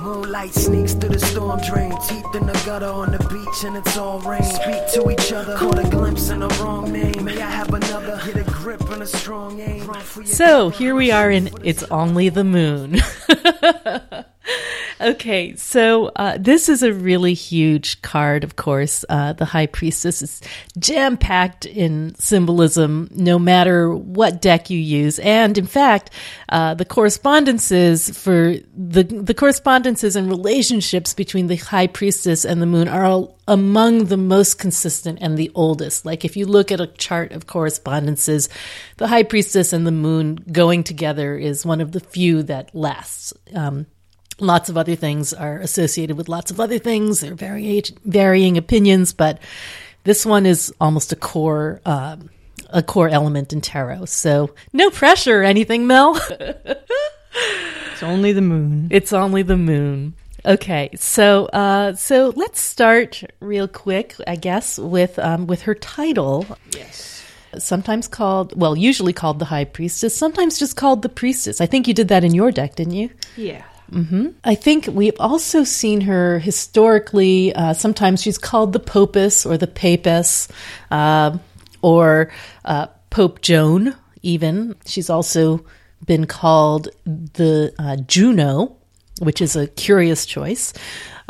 Moonlight sneaks through the storm drain, teeth in the gutter on the beach and it's all rain. Speak to each other, caught a glimpse in the wrong name. May I have another, get a grip and a strong aim. So here we are in It's Only the Moon. Okay, so this is a really huge card, of course. The High Priestess is jam-packed in symbolism, no matter what deck you use. And in fact, the correspondences for the correspondences and relationships between the High Priestess and the Moon are all among the most consistent and the oldest. Like if you look at a chart of correspondences, the High Priestess and the Moon going together is one of the few that lasts. Lots of other things are associated with lots of other things. There are varying opinions, but this one is almost a core element in tarot. So no pressure or anything, Mel. It's only the moon. It's only the moon. Okay, so let's start real quick, I guess, with her title. Yes. Sometimes usually called the High Priestess, sometimes just called the Priestess. I think you did that in your deck, didn't you? Yeah. Mm-hmm. I think we've also seen her historically. Sometimes she's called the Popess or the Papess, or Pope Joan, even. She's also been called the Juno, which is a curious choice.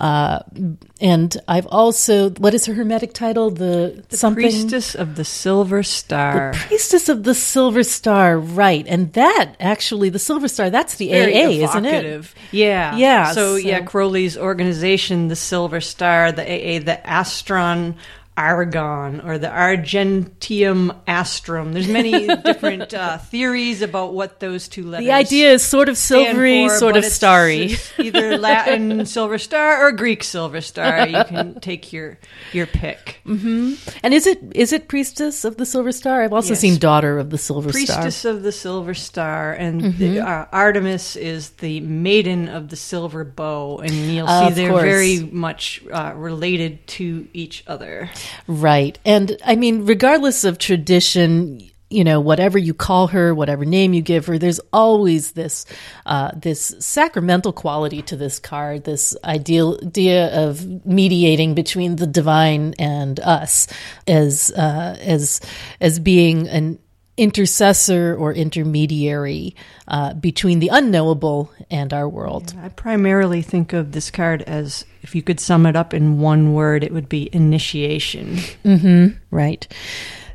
And I've also, what is her Hermetic title? The something? Priestess of the Silver Star. The Priestess of the Silver Star, right. And that, actually, the Silver Star, that's the AA, isn't it? Yeah. Yeah. So, Crowley's organization, the Silver Star, the AA, the Astron Aragon, or the Argentium Astrum. There's many different theories about what those two letters. The idea is sort of silvery, sort of starry. It's either Latin Silver Star or Greek Silver Star. You can take your pick. Mm-hmm. And is it Priestess of the Silver Star? I've also seen Daughter of the Silver Star. Priestess of the Silver Star, and Artemis is the Maiden of the Silver Bow, and you'll see they're very much related to each other. Right. And I mean, regardless of tradition, you know, whatever you call her, whatever name you give her, there's always this sacramental quality to this card, this idea of mediating between the divine and us as being an intercessor or intermediary between the unknowable and our world. Yeah, I primarily think of this card as, if you could sum it up in one word, it would be initiation. Mm-hmm. Right.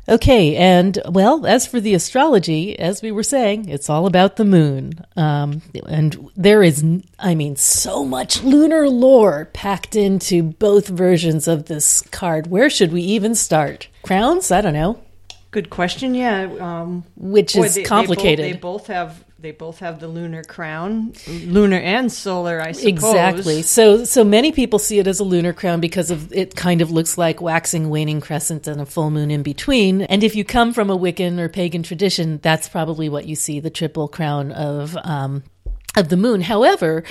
Okay. And well, as for the astrology, as we were saying, it's all about the moon. And there is, I mean, so much lunar lore packed into both versions of this card. Where should we even start? Crowns? I don't know. Good question. Yeah, which is complicated. They both have the lunar crown, lunar and solar. I suppose exactly. So many people see it as a lunar crown because of it kind of looks like waxing, waning crescent, and a full moon in between. And if you come from a Wiccan or pagan tradition, that's probably what you see—the triple crown of the moon. However,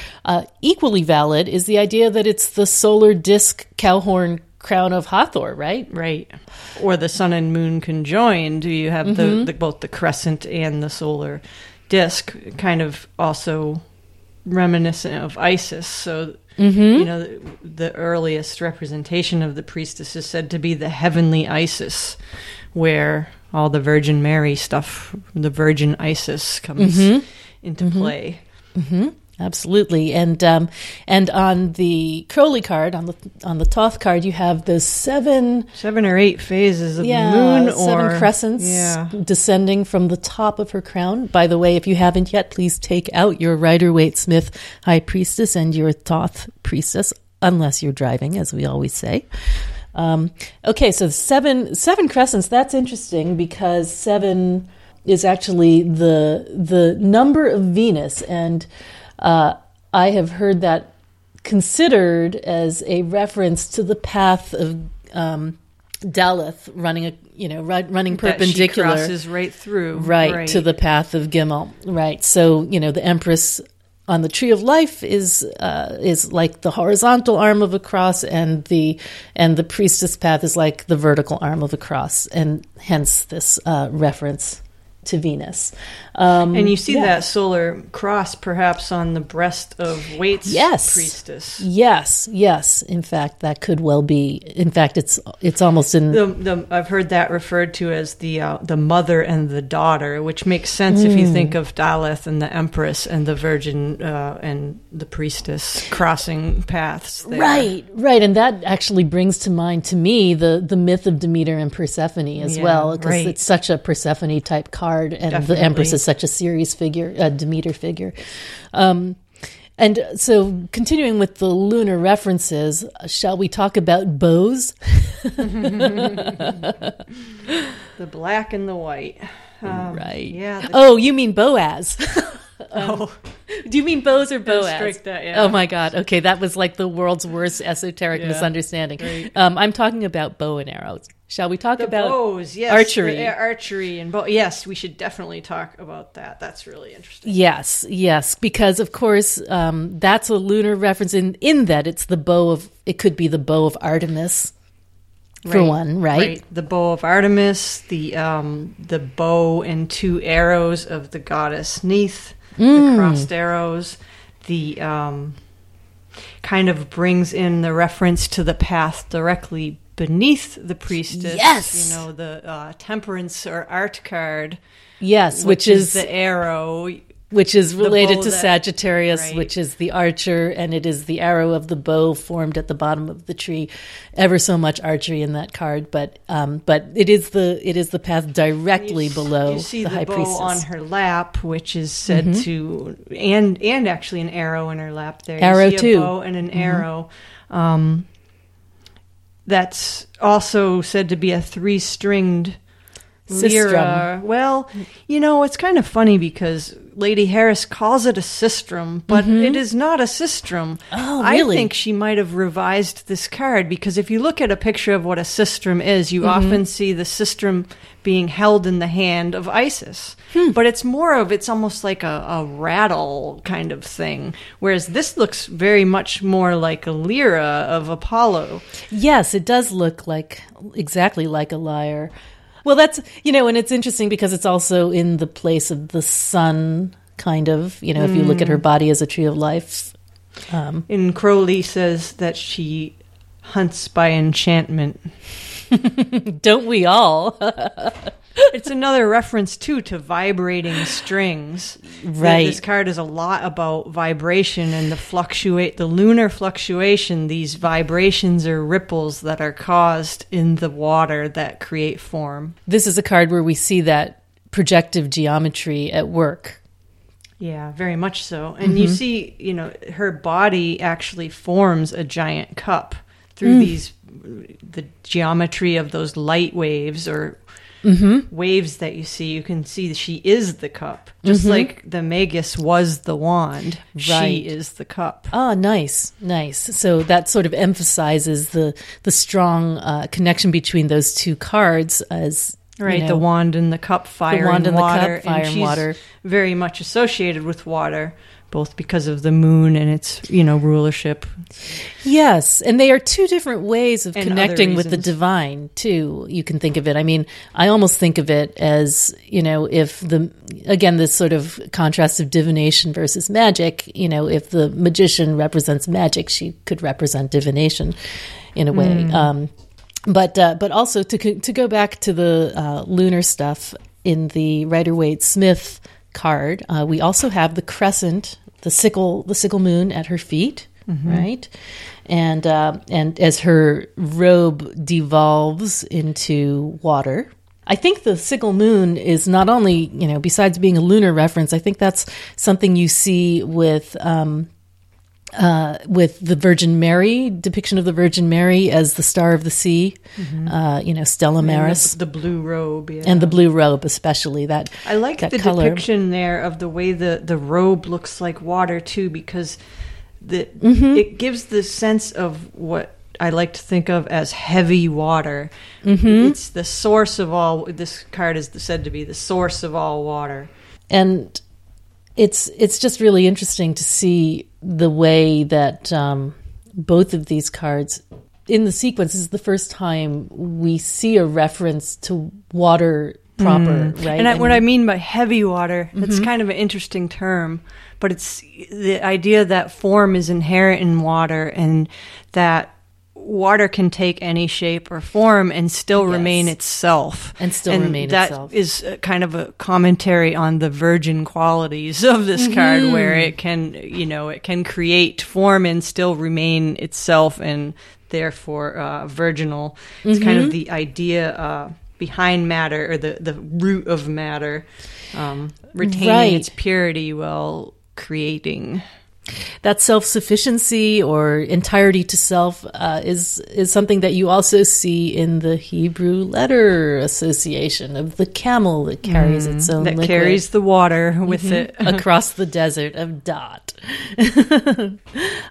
equally valid is the idea that it's the solar disc cow horn crown of Hathor, right? Right. Or the sun and moon conjoined. You have both the crescent and the solar disk, kind of also reminiscent of Isis. So, you know, the earliest representation of the priestess is said to be the heavenly Isis, where all the Virgin Mary stuff, the Virgin Isis comes into play. Mm-hmm. Absolutely, and on the Crowley card, on the Toth card, you have the seven or eight phases of the moon, or seven crescents descending from the top of her crown. By the way, if you haven't yet, please take out your Rider-Waite-Smith High Priestess and your Toth Priestess, unless you're driving, as we always say. Okay, so seven crescents. That's interesting because seven is actually the number of Venus and. I have heard that considered as a reference to the path of Daleth running perpendicular. That she crosses right through. Right, to the path of Gimel. Right. So, you know, the Empress on the tree of life is like the horizontal arm of a cross, and the priestess path is like the vertical arm of a cross, and hence this reference to Venus. And you see that solar cross perhaps on the breast of Waite's priestess. Yes. In fact, that could well be. In fact, it's almost in... I've heard that referred to as the mother and the daughter, which makes sense if you think of Daleth and the Empress and the Virgin and the priestess crossing paths there. Right. And that actually brings to mind, to me, the myth of Demeter and Persephone as well, because it's such a Persephone-type card. And definitely. The Empress is such a Ceres figure, a Demeter figure. And so continuing with the lunar references, shall we talk about bows? The black and the white. Right. Yeah. Oh, you mean Boaz. Do you mean bows or Boaz? Strike that, yeah. Oh, my God. Okay, that was like the world's worst esoteric misunderstanding. Right. I'm talking about bow and arrows. Shall we talk about bows, archery? Archery and bow. Yes, we should definitely talk about that. That's really interesting. Yes, because of course that's a lunar reference in that it's the bow of. It could be the bow of Artemis, for one, right? The bow of Artemis, the bow and two arrows of the goddess Neith, the crossed arrows, kind of brings in the reference to the path directly beneath the priestess, you know, the temperance or art card, which is the arrow, which is related to Sagittarius, which is the archer, and it is the arrow of the bow formed at the bottom of the tree. Ever so much archery in that card, but it is the path directly below. You see the high bow priestess on her lap, which is said to and actually an arrow in her lap there. Arrow you see too, a bow and an arrow. That's also said to be a three-stringed lyra. Well, you know, it's kind of funny because Lady Harris calls it a sistrum, but it is not a sistrum. Oh, really? I think she might have revised this card, because if you look at a picture of what a sistrum is, you often see the sistrum being held in the hand of Isis. But it's more of, it's almost like a rattle kind of thing, whereas this looks very much more like a lyra of Apollo. Yes, it does look exactly like a lyre. Well, that's, you know, and it's interesting because it's also in the place of the sun, kind of, you know, if you look at her body as a tree of life. And Crowley says that she hunts by enchantment. Don't we all? It's another reference, too, to vibrating strings. Right. This card is a lot about vibration and the lunar fluctuation, these vibrations or ripples that are caused in the water that create form. This is a card where we see that projective geometry at work. Yeah, very much so. And you see, you know, her body actually forms a giant cup through the geometry of those light waves or waves that you see. You can see that she is the cup, just like the Magus was the wand. She is the cup. Ah, nice. So that sort of emphasizes the strong connection between those two cards, as right, you know, the wand and the cup, fire and water. Very much associated with water, both because of the moon and its, you know, rulership. Yes, and they are two different ways of connecting with the divine, too. You can think of it. I mean, I almost think of it as, you know, this sort of contrast of divination versus magic, you know, if the magician represents magic, she could represent divination in a way. But also to go back to the lunar stuff in the Rider-Waite-Smith card, we also have the crescent, the sickle moon at her feet, right? And as her robe devolves into water, I think the sickle moon is not only, you know, besides being a lunar reference, I think that's something you see with the Virgin Mary, depiction of the Virgin Mary as the star of the sea, you know, Stella Maris. The blue robe. Yeah. And the blue robe especially. That I like that the color. Depiction there of the way the robe looks like water too, because it gives the sense of what I like to think of as heavy water. It's the source of all, this card is said to be the source of all water. And it's just really interesting to see the way that both of these cards in the sequence is the first time we see a reference to water proper, right? And what I mean by heavy water, it's kind of an interesting term, but it's the idea that form is inherent in water and that water can take any shape or form and still remain itself. And still remain itself. That is kind of a commentary on the virgin qualities of this card, where it can, you know, it can create form and still remain itself and therefore virginal. It's kind of the idea behind matter, or the root of matter, retaining its purity while creating. That self-sufficiency or entirety to self is something that you also see in the Hebrew letter association of the camel that carries its own liquid. That carries the water with it. Across the desert of Dot.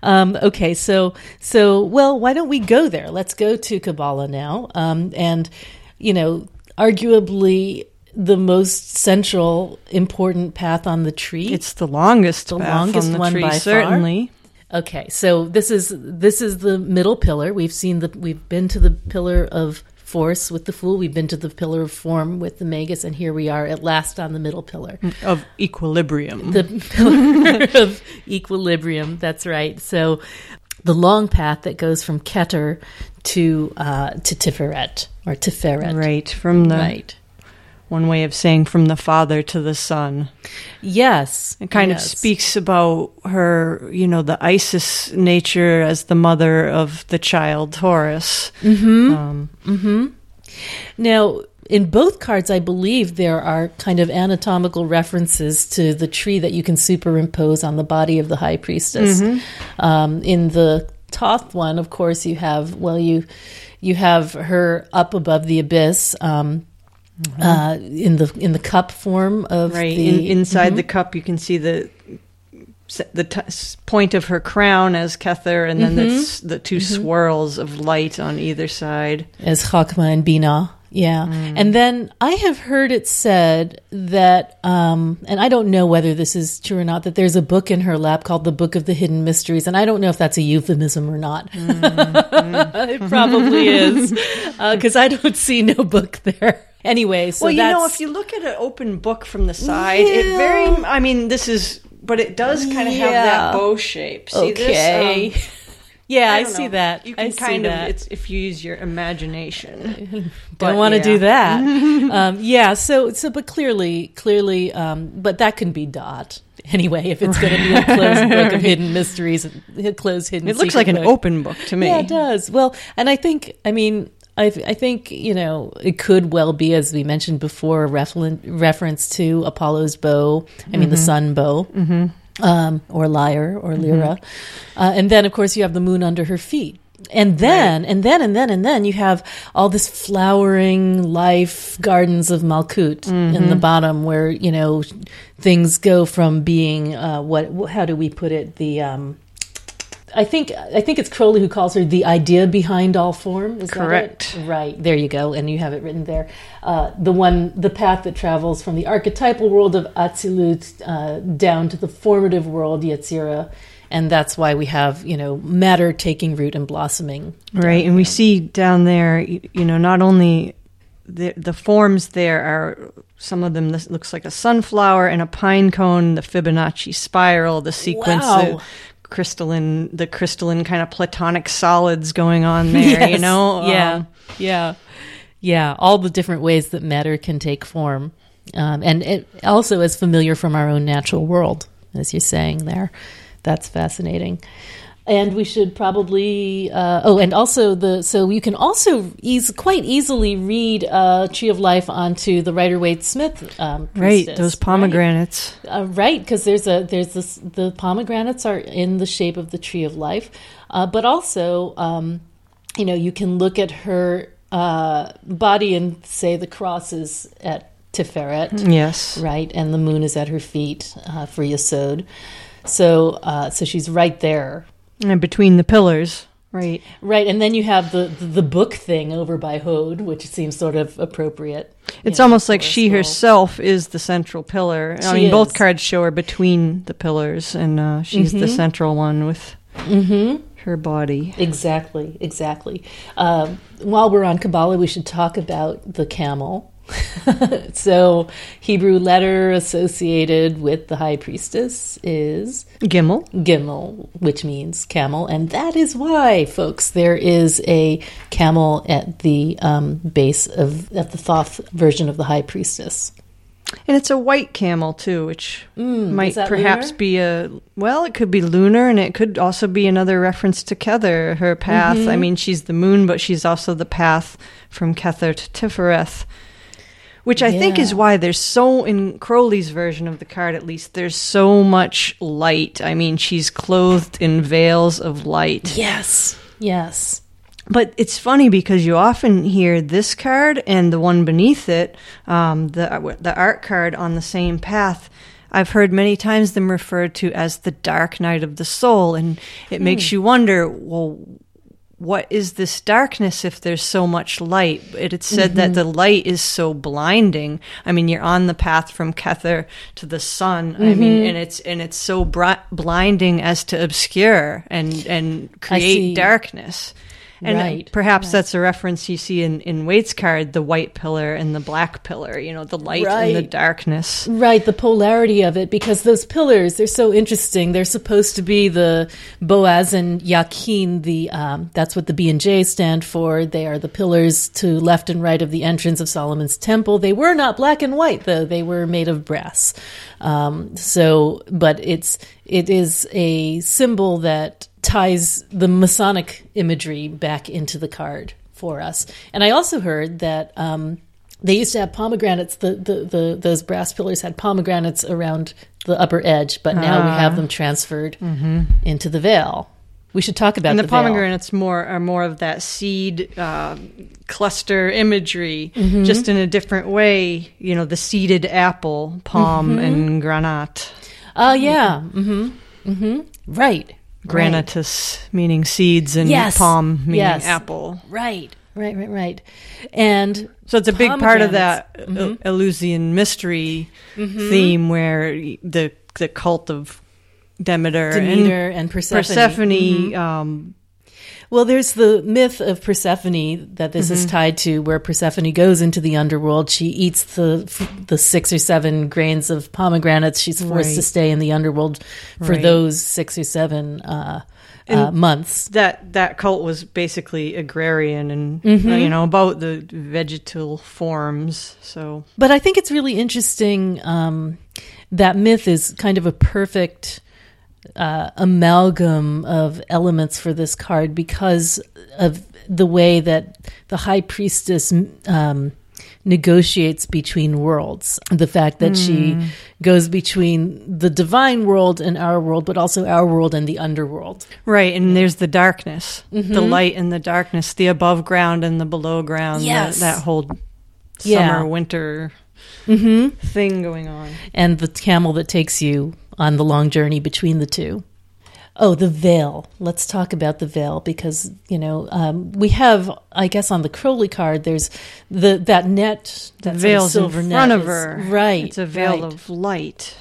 Okay, so well, why don't we go there? Let's go to Kabbalah now. And, you know, arguably the most central important path on the tree. It's the longest one by far. Certainly. Okay, so this is the middle pillar. We've been to the pillar of force with the Fool. We've been to the pillar of form with the Magus, and here we are at last on the middle pillar of equilibrium. The pillar of equilibrium. That's right. So the long path that goes from Kether to Tiferet or Tiferet. Right from the right. One way of saying from the Father to the Son. Yes. It kind of speaks about her, you know, the Isis nature as the mother of the child Horus. Now, in both cards, I believe there are kind of anatomical references to the tree that you can superimpose on the body of the High Priestess. In the Toth one, of course, you have her up above the abyss, in the cup form of inside the cup, you can see the point of her crown as Kether, and then the two swirls of light on either side as Chokmah and Binah. And then I have heard it said that, and I don't know whether this is true or not, that there's a book in her lap called The Book of the Hidden Mysteries, and I don't know if that's a euphemism or not. It probably is, because I don't see no book there. Anyway, so well, you know, if you look at an open book from the side, it very—I mean, this is—but it does kind of have that bow shape. See this? Yeah, I see that. You can kind of—it's if you use your imagination. Don't want to do that. But clearly, but that can be Dot. Anyway, if it's going to be a closed book of hidden mysteries, a closed hidden, it looks like an open book to me. Yeah, it does. Well, and I think, you know, it could well be, as we mentioned before, a reference to Apollo's bow, the sun bow, or lyre or lyra. And then, of course, you have the moon under her feet. And then, and then you have all this flowering life gardens of Malkut in the bottom where, you know, things go from being, how do we put it, the... I think it's Crowley who calls her the idea behind all form. Is correct. That it? Right. There you go. And you have it written there. The path that travels from the archetypal world of Atsilut down to the formative world, Yetzirah. And that's why we have, you know, matter taking root and blossoming. Right. And we see down there, you know, not only the forms there are... Some of them, this looks like a sunflower and a pine cone, the Fibonacci spiral, the sequence... Wow. The crystalline kind of platonic solids going on there, you know? Yeah. All the different ways that matter can take form. And it also is familiar from our own natural world, as you're saying there. That's fascinating. And we should probably, so you can also quite easily read Tree of Life onto the Rider-Waite-Smith priestess. Right, those pomegranates. Right, because the pomegranates are in the shape of the Tree of Life. But also, you know, you can look at her body and say the cross is at Tiferet. Yes. Right, and the moon is at her feet for Yesod. So she's right there. And between the pillars. Right. Right. And then you have the book thing over by Hode, which seems sort of appropriate. It's almost like she herself is the central pillar. I mean, both cards show her between the pillars, and she's the central one with her body. Exactly. Exactly. While we're on Kabbalah, we should talk about the camel. So Hebrew letter associated with the high priestess is Gimel. Gimel, which means camel. And that is why, folks, there is a camel at the base of the Thoth version of the high priestess. And it's a white camel, too, which might perhaps lunar? Be a... Well, it could be lunar, and it could also be another reference to Kether, her path. I mean, she's the moon, but she's also the path from Kether to Tiferet. Which I think is why there's so, in Crowley's version of the card at least, there's so much light. I mean, she's clothed in veils of light. Yes, yes. But it's funny because you often hear this card and the one beneath it, the art card on the same path, I've heard many times them referred to as the dark night of the soul. And it makes you wonder, well, what is this darkness if there's so much light? It's said that the light is so blinding. I mean, you're on the path from Kether to the sun. I mean, and it's so blinding as to obscure and create darkness. And perhaps that's a reference you see in Waite's card, the white pillar and the black pillar, you know, the light and the darkness. Right, the polarity of it, because those pillars, they're so interesting. They're supposed to be the Boaz and Jachin, that's what the B&J stand for. They are the pillars to left and right of the entrance of Solomon's temple. They were not black and white, though. They were made of brass. But it is a symbol that ties the Masonic imagery back into the card for us. And I also heard that they used to have pomegranates, those brass pillars had pomegranates around the upper edge, but now we have them transferred into the veil. We should talk about the veil. Pomegranates are more of that seed cluster imagery, just in a different way, you know, the seeded apple, palm, and granate. Oh, yeah. Right. Granatus, meaning seeds, and palm, meaning apple. Right. And so it's a big part of that Eleusinian mystery theme, where the cult of Demeter and Persephone. Well, there's the myth of Persephone that this is tied to, where Persephone goes into the underworld. She eats the 6 or 7 grains of pomegranates. She's forced to stay in the underworld for those 6 or 7 months. That cult was basically agrarian and about the vegetal forms. So, but I think it's really interesting. That myth is kind of a perfect amalgam of elements for this card because of the way that the high priestess negotiates between worlds. The fact that she goes between the divine world and our world, but also our world and the underworld. Right, and there's the darkness, the light and the darkness, the above ground and the below ground, that whole summer, winter thing going on. And the camel that takes you on the long journey between the two. Oh, the veil. Let's talk about the veil because, we have, I guess on the Crowley card, there's that net, that veil sort of silver in front net of her. Right. It's a veil of light.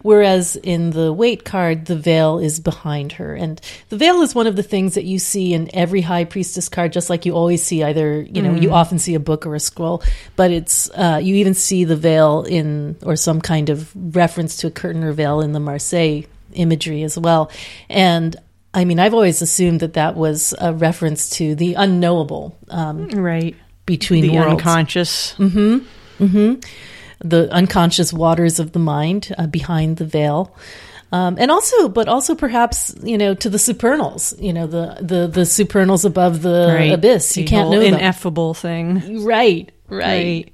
Whereas in the Waite card, the veil is behind her. And the veil is one of the things that you see in every high priestess card, just like you always see either, you often see a book or a scroll, but it's you even see the veil or some kind of reference to a curtain or veil in the Marseille imagery as well. And I mean, I've always assumed that was a reference to the unknowable, between the worlds. Unconscious, the unconscious waters of the mind behind the veil, and also perhaps to the supernals, the supernals above the abyss. You can't know them. Ineffable thing, right. I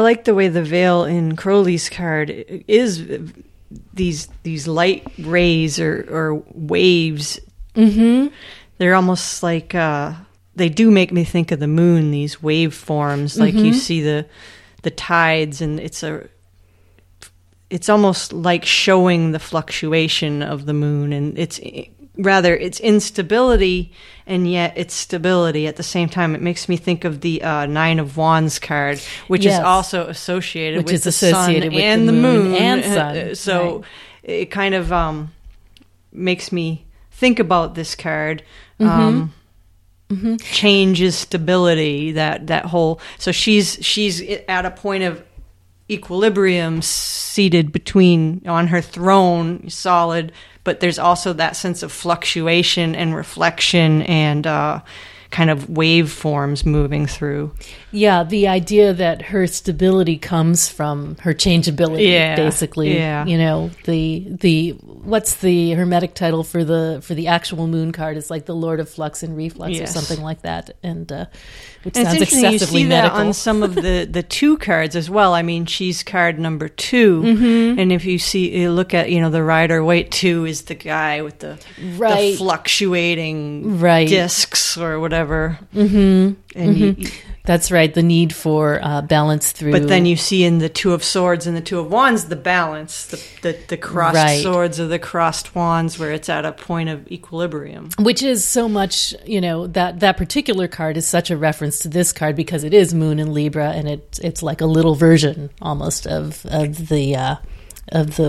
like the way the veil in Crowley's card is. These light rays or waves, they're almost like they do make me think of the moon. These waveforms, like you see the tides, and it's almost like showing the fluctuation of the moon, and it's Rather, it's instability, and yet it's stability at the same time. It makes me think of the Nine of Wands card, which is also associated with the sun and the moon and sun. So it kind of makes me think about this card. Change is stability. That whole. So she's at a point of equilibrium, seated between on her throne, solid. But there's also that sense of fluctuation and reflection and kind of waveforms moving through. Yeah, the idea that her stability comes from her changeability, basically. Yeah. You know, the what's the Hermetic title for the actual moon card is like the Lord of Flux and Reflux or something like that. And which and sounds it's interesting, excessively you see medical. That on some of the two cards as well. I mean, she's card number 2, and if you look at the Rider-Waite 2 is the guy with the fluctuating discs or whatever. And that's right. The need for balance through. But then you see in the Two of Swords and the Two of Wands the balance, the crossed swords or the crossed wands, where it's at a point of equilibrium. Which is so much, that particular card is such a reference to this card because it is Moon in Libra, and it's like a little version almost of the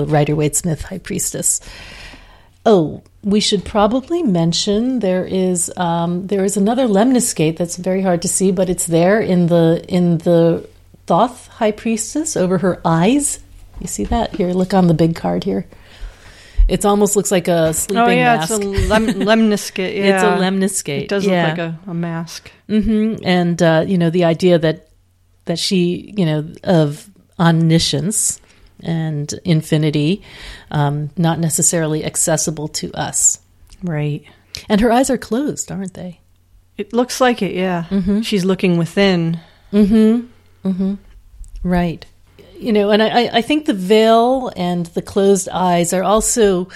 Rider-Waite-Smith High Priestess. Oh, we should probably mention there is another lemniscate that's very hard to see, but it's there in the Toth High Priestess over her eyes. You see that here? Look on the big card here. It almost looks like a sleeping mask. Oh yeah, it's a lemniscate. Yeah. It's a lemniscate. It does look like a mask. Mm-hmm. And the idea that she of omniscience and infinity, not necessarily accessible to us. Right. And her eyes are closed, aren't they? It looks like it, yeah. Mm-hmm. She's looking within. Mm-hmm. Mm-hmm. Right. And I think the veil and the closed eyes are also,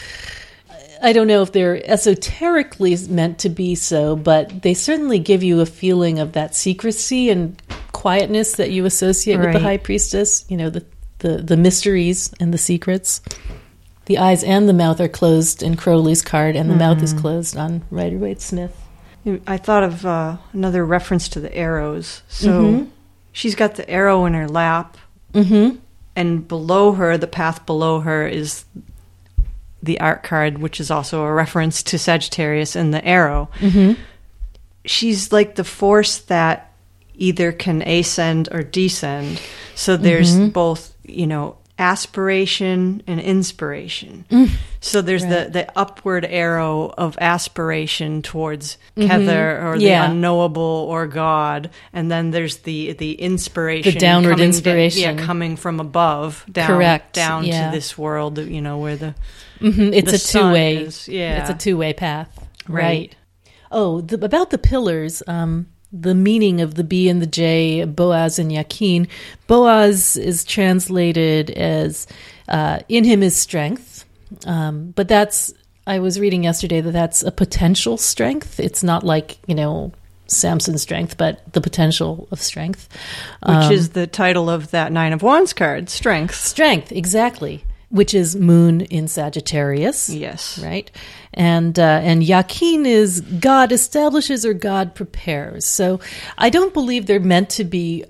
I don't know if they're esoterically meant to be so, but they certainly give you a feeling of that secrecy and quietness that you associate with the High Priestess, the mysteries and the secrets. The eyes and the mouth are closed in Crowley's card, and the mouth is closed on Rider-Waite-Smith. I thought of another reference to the arrows. So she's got the arrow in her lap, and below her, the path below her is the art card, which is also a reference to Sagittarius and the arrow. She's like the force that either can ascend or descend. So there's both, aspiration and inspiration. So there's the upward arrow of aspiration towards Kether or the unknowable or God, and then there's the inspiration, the downward inspiration, coming from above, down to this world, where the it's a two-way, it's a two-way path, right? Oh, about the pillars. The meaning of the B and the J, Boaz and Jachin. Boaz is translated as "in him is strength," but I was reading yesterday that's a potential strength. It's not like Samson's strength, but the potential of strength, which is the title of that Nine of Wands card, strength. Strength, exactly. Which is Moon in Sagittarius. Yes. Right? And Jachin is God establishes or God prepares. So I don't believe they're meant to be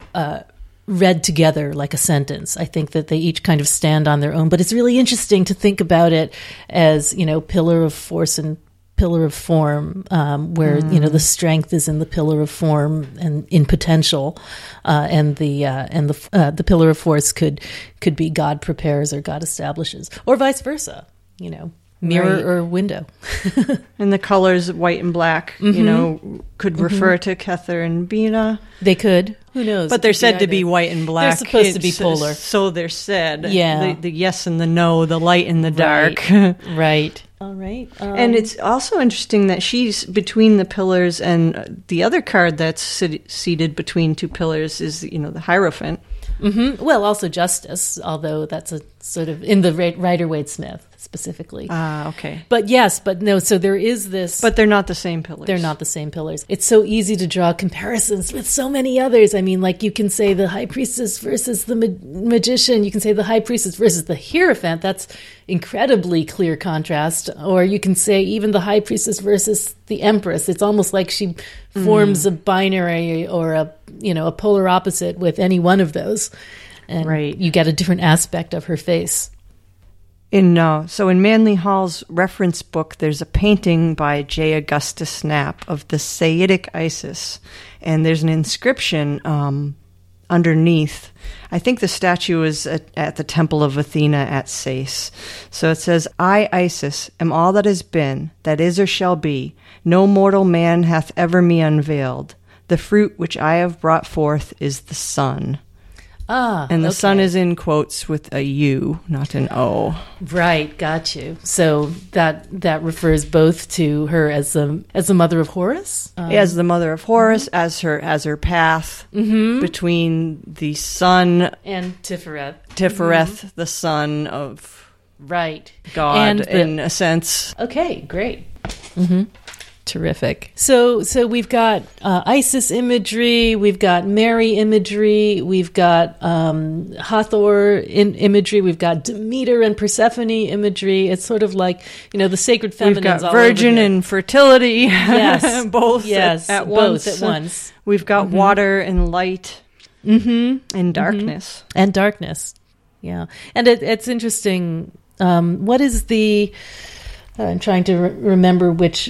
read together like a sentence. I think that they each kind of stand on their own. But it's really interesting to think about it as, pillar of force and pillar of form, where, the strength is in the pillar of form and in potential, and the pillar of force could be God prepares or God establishes, or vice versa, mirror or window. And the colors, white and black, could refer to Kether and Binah. They could. Who knows? But they're said to be white and black. They're supposed to be polar. So they're said. Yeah. The yes and the no, the light and the dark. Right. All right. And it's also interesting that she's between the pillars, and the other card that's seated between two pillars is, the Hierophant. Well, also justice, although that's a sort of in the Rider-Waite-Smith specifically. Ah, okay. But yes, but no, so there is this. But they're not the same pillars. They're not the same pillars. It's so easy to draw comparisons with so many others. I mean, like you can say the high priestess versus the magician. You can say the high priestess versus the Hierophant. That's incredibly clear contrast. Or you can say even the high priestess versus the empress. It's almost like she forms a binary or a polar opposite with any one of those. And you get a different aspect of her face. So in Manley Hall's reference book, there's a painting by J. Augustus Knapp of the Saitic Isis, and there's an inscription underneath. I think the statue is at the Temple of Athena at Sais. So it says, "I, Isis, am all that has been, that is or shall be. No mortal man hath ever me unveiled. The fruit which I have brought forth is the sun." Ah, and the sun is in quotes with a U, not an O. Right, got you. So that refers both to her as the mother of Horus, as the mother of Horus, as her path between the sun and Tiferet, the son of God, in a sense. Okay, great. Mm-hmm. Terrific. So we've got Isis imagery, we've got Mary imagery, we've got Hathor imagery, we've got Demeter and Persephone imagery. It's sort of like, the sacred feminines. We've got all virgin and fertility. Yes, both. Yes, at both once. At once. We've got water and light and darkness. And darkness. Yeah, and it's interesting. What is the? I'm trying to remember which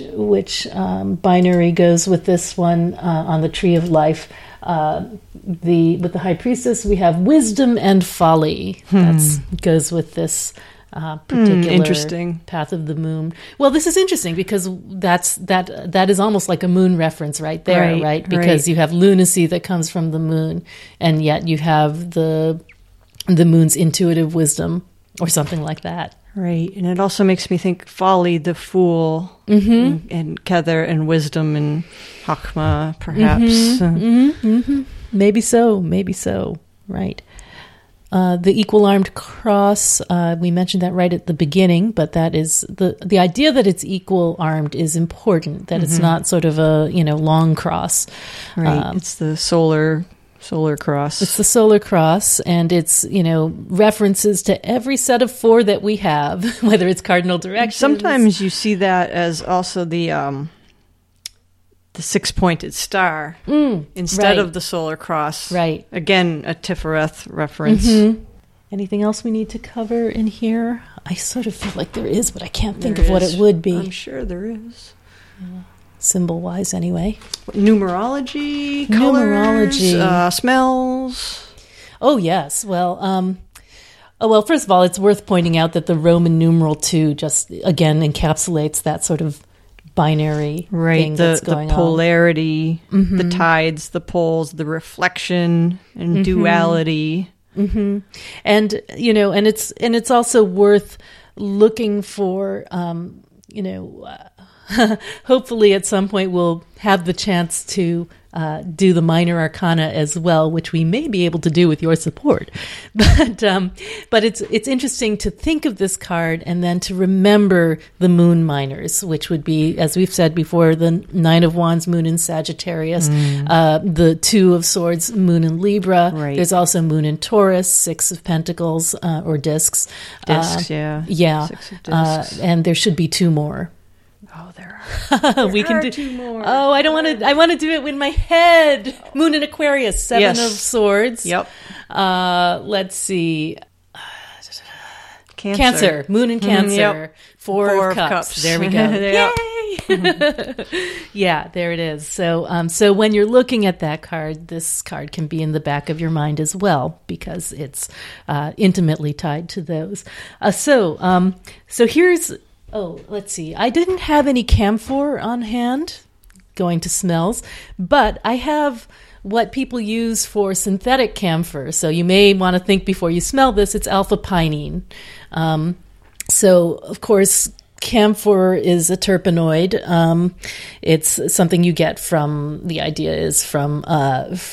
binary goes with this one on the Tree of Life. With the High Priestess, we have wisdom and folly. That goes with this particular interesting path of the moon. Well, this is interesting because that is almost like a moon reference right there, right? Because you have lunacy that comes from the moon, and yet you have the moon's intuitive wisdom or something like that. Right, and it also makes me think folly, the fool, and Kether, and wisdom, and Chokmah, perhaps. Maybe so, right. The equal-armed cross, we mentioned that right at the beginning, but that is, the idea that it's equal-armed is important, that it's not sort of a, long cross. Right, it's the solar cross. It's the solar cross, and it's, references to every set of four that we have, whether it's cardinal directions. Sometimes you see that as also the six-pointed star instead of the solar cross. Right. Again, a Tiferet reference. Anything else we need to cover in here? I sort of feel like there is, but I can't think of what it would be. I'm sure there is. Yeah. Symbol-wise, anyway. Numerology, colors, smells. Oh, yes. Well, first of all, it's worth pointing out that the Roman numeral 2 just, again, encapsulates that sort of binary thing that's going on. The polarity, the tides, the poles, the reflection, and duality. And, and it's also worth looking for, hopefully at some point we'll have the chance to do the minor arcana as well, which we may be able to do with your support. But it's interesting to think of this card and then to remember the moon minors, which would be, as we've said before, the 9 of Wands, moon in Sagittarius, the 2 of Swords, moon in Libra. Right. There's also moon in Taurus, 6 of Pentacles or discs. Discs, yeah. Yeah. 6 of discs. And there should be 2 more. Oh, there are. We can do 2 more. Oh, I don't want to. I want to do it in my head. Moon in Aquarius, 7 of Swords. Yep. Let's see. Cancer. Moon in Cancer. Yep. Four of cups. There we go. Yay! Yeah, there it is. So, so when you're looking at that card, this card can be in the back of your mind as well because it's intimately tied to those. So here's. Oh, let's see. I didn't have any camphor on hand, going to smells, but I have what people use for synthetic camphor. So you may want to think before you smell this, it's alpha-pinene. So, of course, camphor is a terpenoid. It's something you get from, the idea is from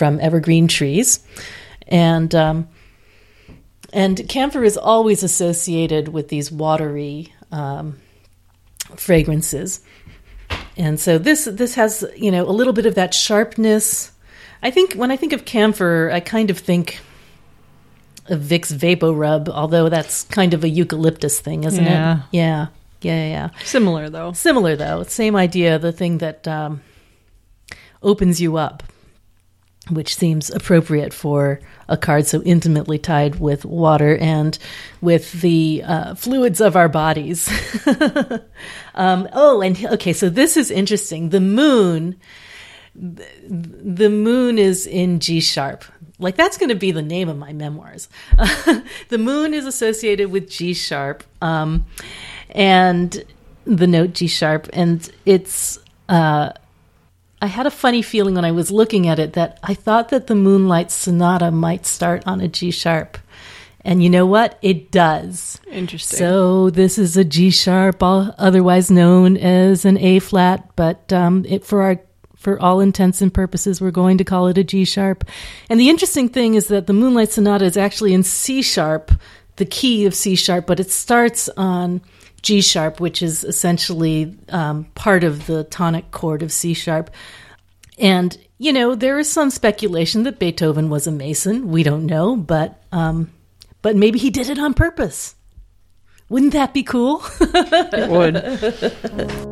evergreen trees. And And camphor is always associated with these watery fragrances. And so this has, you know, a little bit of that sharpness. I think when I think of camphor, I kind of think of Vicks VapoRub, although that's kind of a eucalyptus thing, isn't it? Yeah. Similar, though. Same idea, the thing that opens you up, which seems appropriate for a card so intimately tied with water and with the fluids of our bodies. So this is interesting. The moon is in G-sharp. Like, that's going to be the name of my memoirs. The moon is associated with G-sharp and the note G-sharp. And it's... I had a funny feeling when I was looking at it that I thought that the Moonlight Sonata might start on a G-sharp. And you know what? It does. Interesting. So this is a G-sharp, otherwise known as an A-flat, but for all intents and purposes, we're going to call it a G-sharp. And the interesting thing is that the Moonlight Sonata is actually in C-sharp, the key of C-sharp, but it starts on G-sharp, which is essentially part of the tonic chord of C-sharp. And, you know, there is some speculation that Beethoven was a Mason. We don't know, but maybe he did it on purpose. Wouldn't that be cool? It would.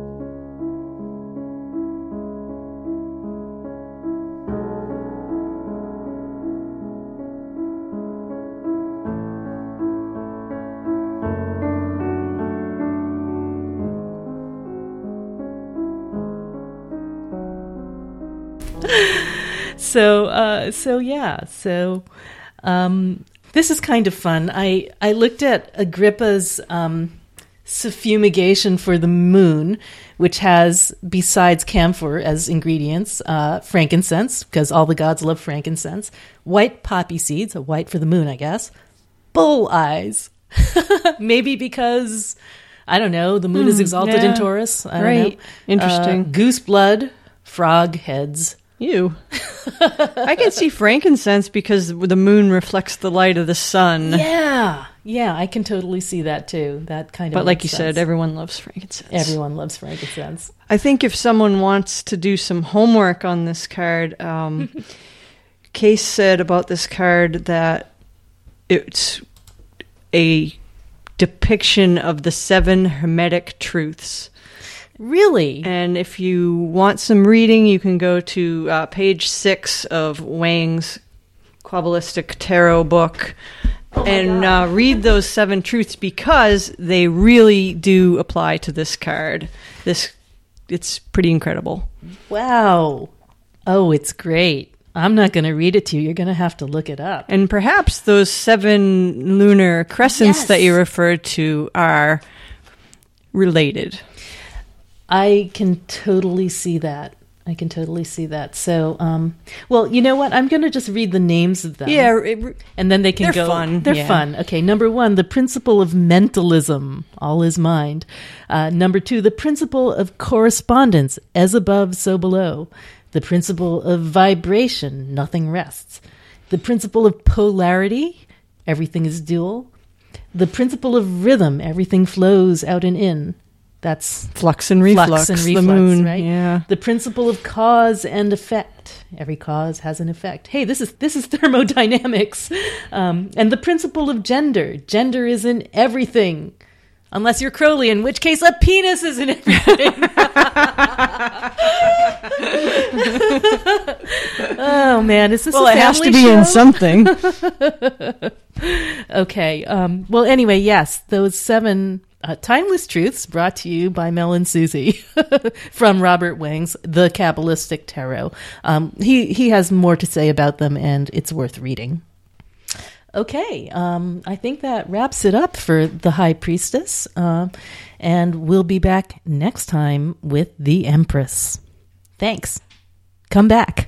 So this is kind of fun. I looked at Agrippa's suffumigation for the moon, which has, besides camphor as ingredients, frankincense, because all the gods love frankincense, white poppy seeds, so white for the moon, I guess, bull eyes. Maybe because, I don't know, the moon is exalted in Taurus. I don't know. Interesting. Goose blood, frog heads. Ew. I can see frankincense because the moon reflects the light of the sun. Yeah, I can totally see that too. That kind of. But like you said, everyone loves frankincense. I think if someone wants to do some homework on this card, Case said about this card that it's a depiction of the seven hermetic truths. Really? And if you want some reading, you can go to page 6 of Wang's Kabbalistic Tarot book and read those seven truths, because they really do apply to this card. It's pretty incredible. Wow. Oh, it's great. I'm not going to read it to you. You're going to have to look it up. And perhaps those seven lunar crescents that you referred to are related. I can totally see that. So, well, you know what? I'm going to just read the names of them. Yeah. And then they can go. They're fun. Okay. Number 1, the principle of mentalism. All is mind. Number 2, the principle of correspondence. As above, so below. The principle of vibration. Nothing rests. The principle of polarity. Everything is dual. The principle of rhythm. Everything flows out and in. That's flux and reflux, the moon, right? Yeah. The principle of cause and effect. Every cause has an effect. Hey, this is thermodynamics. And the principle of gender. Gender is in everything. Unless you're Crowley, in which case a penis is in everything. Oh, man. Is this a family show? Well, it has to be in something. Okay. Well, anyway, yes, those seven... Timeless Truths, brought to you by Mel and Susie from Robert Wang's The Kabbalistic Tarot. He has more to say about them, and it's worth reading. Okay, I think that wraps it up for the High Priestess, and we'll be back next time with the Empress. Thanks. Come back.